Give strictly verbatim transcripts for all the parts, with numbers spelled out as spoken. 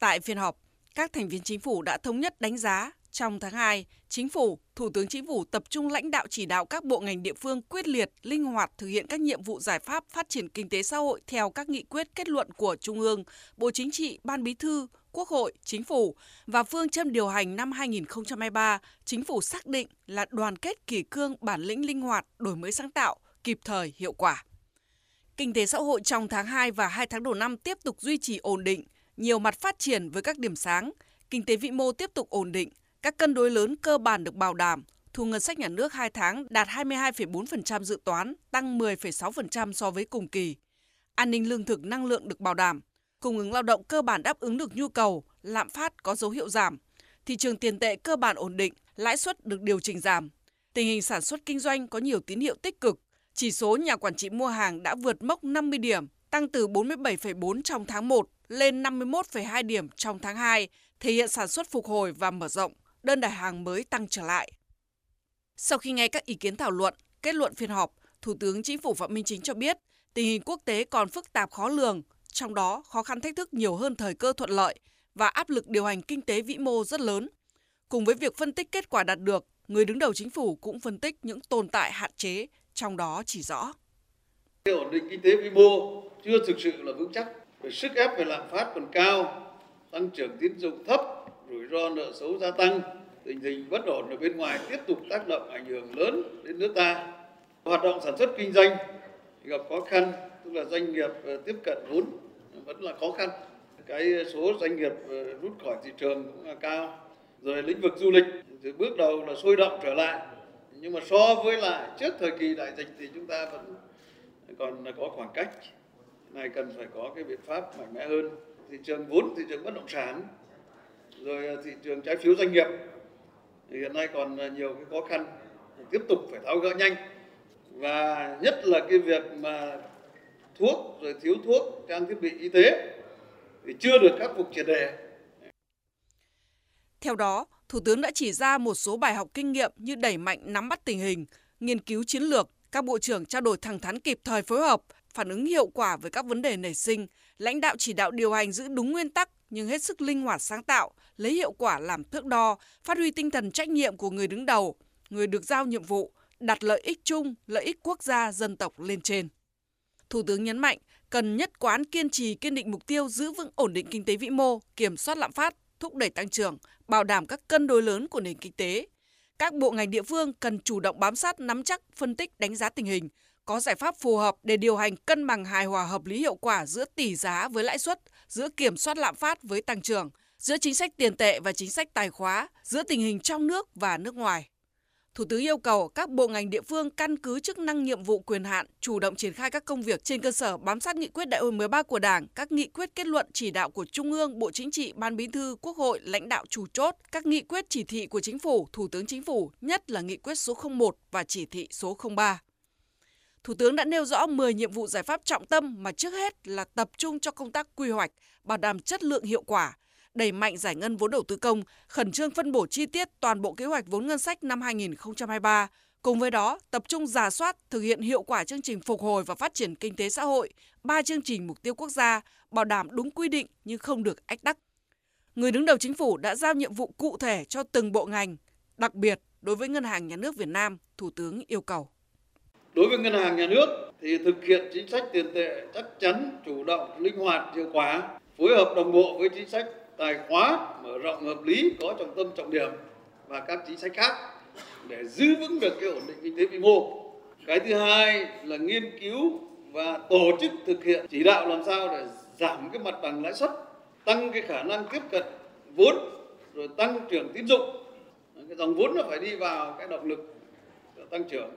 Tại phiên họp, các thành viên chính phủ đã thống nhất đánh giá trong tháng hai, Chính phủ, Thủ tướng Chính phủ tập trung lãnh đạo chỉ đạo các bộ ngành địa phương quyết liệt, linh hoạt thực hiện các nhiệm vụ giải pháp phát triển kinh tế xã hội theo các nghị quyết kết luận của Trung ương, Bộ Chính trị, Ban Bí thư, Quốc hội, Chính phủ và phương châm điều hành năm hai nghìn không trăm hai mươi ba, Chính phủ xác định là đoàn kết kỷ cương, bản lĩnh linh hoạt, đổi mới sáng tạo, kịp thời, hiệu quả. Kinh tế xã hội trong tháng hai và hai tháng đầu năm tiếp tục duy trì ổn định, nhiều mặt phát triển với các điểm sáng, kinh tế vĩ mô tiếp tục ổn định, các cân đối lớn cơ bản được bảo đảm, thu ngân sách nhà nước hai tháng đạt hai mươi hai phẩy bốn phần trăm dự toán, tăng mười phẩy sáu phần trăm so với cùng kỳ. An ninh lương thực năng lượng được bảo đảm, cung ứng lao động cơ bản đáp ứng được nhu cầu, lạm phát có dấu hiệu giảm, thị trường tiền tệ cơ bản ổn định, lãi suất được điều chỉnh giảm. Tình hình sản xuất kinh doanh có nhiều tín hiệu tích cực, chỉ số nhà quản trị mua hàng đã vượt mốc năm mươi điểm, tăng từ bốn mươi bảy phẩy bốn trong tháng một lên năm mươi mốt phẩy hai điểm trong tháng hai, thể hiện sản xuất phục hồi và mở rộng, đơn đặt hàng mới tăng trở lại. Sau khi nghe các ý kiến thảo luận, kết luận phiên họp, Thủ tướng Chính phủ Phạm Minh Chính cho biết tình hình quốc tế còn phức tạp khó lường, trong đó khó khăn thách thức nhiều hơn thời cơ thuận lợi và áp lực điều hành kinh tế vĩ mô rất lớn. Cùng với việc phân tích kết quả đạt được, người đứng đầu Chính phủ cũng phân tích những tồn tại hạn chế, trong đó chỉ rõ. Cái ổn định kinh tế vĩ mô chưa thực sự là vững chắc, bởi sức ép về lạm phát còn cao, tăng trưởng tín dụng thấp, rủi ro nợ xấu gia tăng, tình hình bất ổn ở bên ngoài tiếp tục tác động ảnh hưởng lớn đến nước ta. Hoạt động sản xuất kinh doanh gặp khó khăn, tức là doanh nghiệp tiếp cận vốn vẫn là khó khăn. Cái số doanh nghiệp rút khỏi thị trường cũng là cao. Rồi lĩnh vực du lịch từ bước đầu là sôi động trở lại, nhưng mà so với lại trước thời kỳ đại dịch thì chúng ta vẫn còn có khoảng cách. Này cần phải có cái biện pháp mạnh mẽ hơn. Thị trường vốn, thị trường bất động sản, rồi thị trường trái phiếu doanh nghiệp thì hiện nay còn nhiều cái khó khăn, tiếp tục phải tháo gỡ nhanh, và nhất là cái việc mà thuốc rồi thiếu thuốc, trang thiết bị y tế thì chưa được khắc phục triệt để. Theo đó, Thủ tướng đã chỉ ra một số bài học kinh nghiệm như đẩy mạnh nắm bắt tình hình, nghiên cứu chiến lược, các bộ trưởng trao đổi thẳng thắn kịp thời phối hợp, phản ứng hiệu quả với các vấn đề nảy sinh, lãnh đạo chỉ đạo điều hành giữ đúng nguyên tắc nhưng hết sức linh hoạt sáng tạo, lấy hiệu quả làm thước đo, phát huy tinh thần trách nhiệm của người đứng đầu, người được giao nhiệm vụ, đặt lợi ích chung, lợi ích quốc gia, dân tộc lên trên. Thủ tướng nhấn mạnh cần nhất quán kiên trì kiên định mục tiêu giữ vững ổn định kinh tế vĩ mô, kiểm soát lạm phát, thúc đẩy tăng trưởng, bảo đảm các cân đối lớn của nền kinh tế. Các bộ ngành địa phương cần chủ động bám sát, nắm chắc, phân tích, đánh giá tình hình, có giải pháp phù hợp để điều hành cân bằng hài hòa hợp lý hiệu quả giữa tỷ giá với lãi suất, giữa kiểm soát lạm phát với tăng trưởng, giữa chính sách tiền tệ và chính sách tài khóa, giữa tình hình trong nước và nước ngoài. Thủ tướng yêu cầu các bộ ngành địa phương căn cứ chức năng nhiệm vụ quyền hạn, chủ động triển khai các công việc trên cơ sở bám sát nghị quyết Đại hội mười ba của Đảng, các nghị quyết kết luận chỉ đạo của Trung ương, Bộ Chính trị, Ban Bí thư, Quốc hội, lãnh đạo chủ chốt, các nghị quyết chỉ thị của Chính phủ, Thủ tướng Chính phủ, nhất là nghị quyết số không một và chỉ thị số không ba. Thủ tướng đã nêu rõ mười nhiệm vụ giải pháp trọng tâm mà trước hết là tập trung cho công tác quy hoạch, bảo đảm chất lượng hiệu quả, đẩy mạnh giải ngân vốn đầu tư công, khẩn trương phân bổ chi tiết toàn bộ kế hoạch vốn ngân sách năm hai nghìn không trăm hai mươi ba. Cùng với đó, tập trung rà soát, thực hiện hiệu quả chương trình phục hồi và phát triển kinh tế xã hội, ba chương trình mục tiêu quốc gia, bảo đảm đúng quy định nhưng không được ách tắc. Người đứng đầu Chính phủ đã giao nhiệm vụ cụ thể cho từng bộ ngành, đặc biệt đối với Ngân hàng Nhà nước Việt Nam, Thủ tướng yêu cầu. Đối với Ngân hàng Nhà nước thì thực hiện chính sách tiền tệ chắc chắn, chủ động, linh hoạt, hiệu quả, phối hợp đồng bộ với chính sách tài khóa, mở rộng hợp lý, có trọng tâm trọng điểm và các chính sách khác để giữ vững được cái ổn định kinh tế vĩ mô. Cái thứ hai là nghiên cứu và tổ chức thực hiện chỉ đạo làm sao để giảm cái mặt bằng lãi suất, tăng cái khả năng tiếp cận vốn, rồi tăng trưởng tín dụng. Cái dòng vốn nó phải đi vào cái động lực tăng trưởng.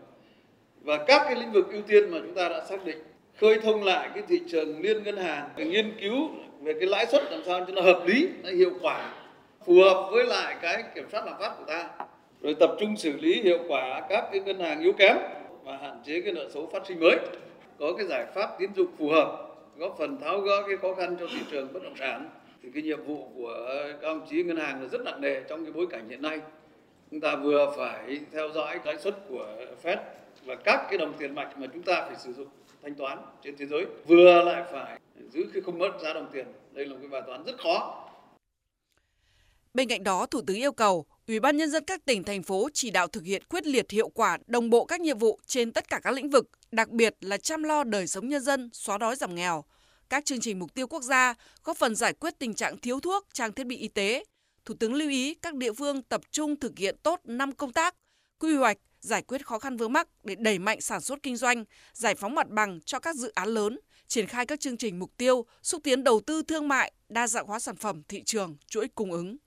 Và các cái lĩnh vực ưu tiên mà chúng ta đã xác định, khơi thông lại cái thị trường liên ngân hàng, nghiên cứu về cái lãi suất làm sao cho nó hợp lý, nó hiệu quả, phù hợp với lại cái kiểm soát lạm phát của ta. Rồi tập trung xử lý hiệu quả các cái ngân hàng yếu kém và hạn chế cái nợ xấu phát sinh mới, có cái giải pháp tín dụng phù hợp, góp phần tháo gỡ cái khó khăn cho thị trường bất động sản. Thì cái nhiệm vụ của các đồng chí ngân hàng là rất nặng nề trong cái bối cảnh hiện nay. Chúng ta vừa phải theo dõi lãi suất của Fed và các cái đồng tiền mạnh mà chúng ta phải sử dụng thanh toán trên thế giới, vừa lại phải giữ khi không mất giá đồng tiền. Đây là một cái bài toán rất khó. Bên cạnh đó, Thủ tướng yêu cầu Ủy ban Nhân dân các tỉnh, thành phố chỉ đạo thực hiện quyết liệt, hiệu quả, đồng bộ các nhiệm vụ trên tất cả các lĩnh vực, đặc biệt là chăm lo đời sống nhân dân, xóa đói giảm nghèo. Các chương trình mục tiêu quốc gia góp phần giải quyết tình trạng thiếu thuốc, trang thiết bị y tế. Thủ tướng lưu ý các địa phương tập trung thực hiện tốt năm công tác, quy hoạch, giải quyết khó khăn vướng mắc để đẩy mạnh sản xuất kinh doanh, giải phóng mặt bằng cho các dự án lớn, triển khai các chương trình mục tiêu, xúc tiến đầu tư thương mại, đa dạng hóa sản phẩm thị trường, chuỗi cung ứng.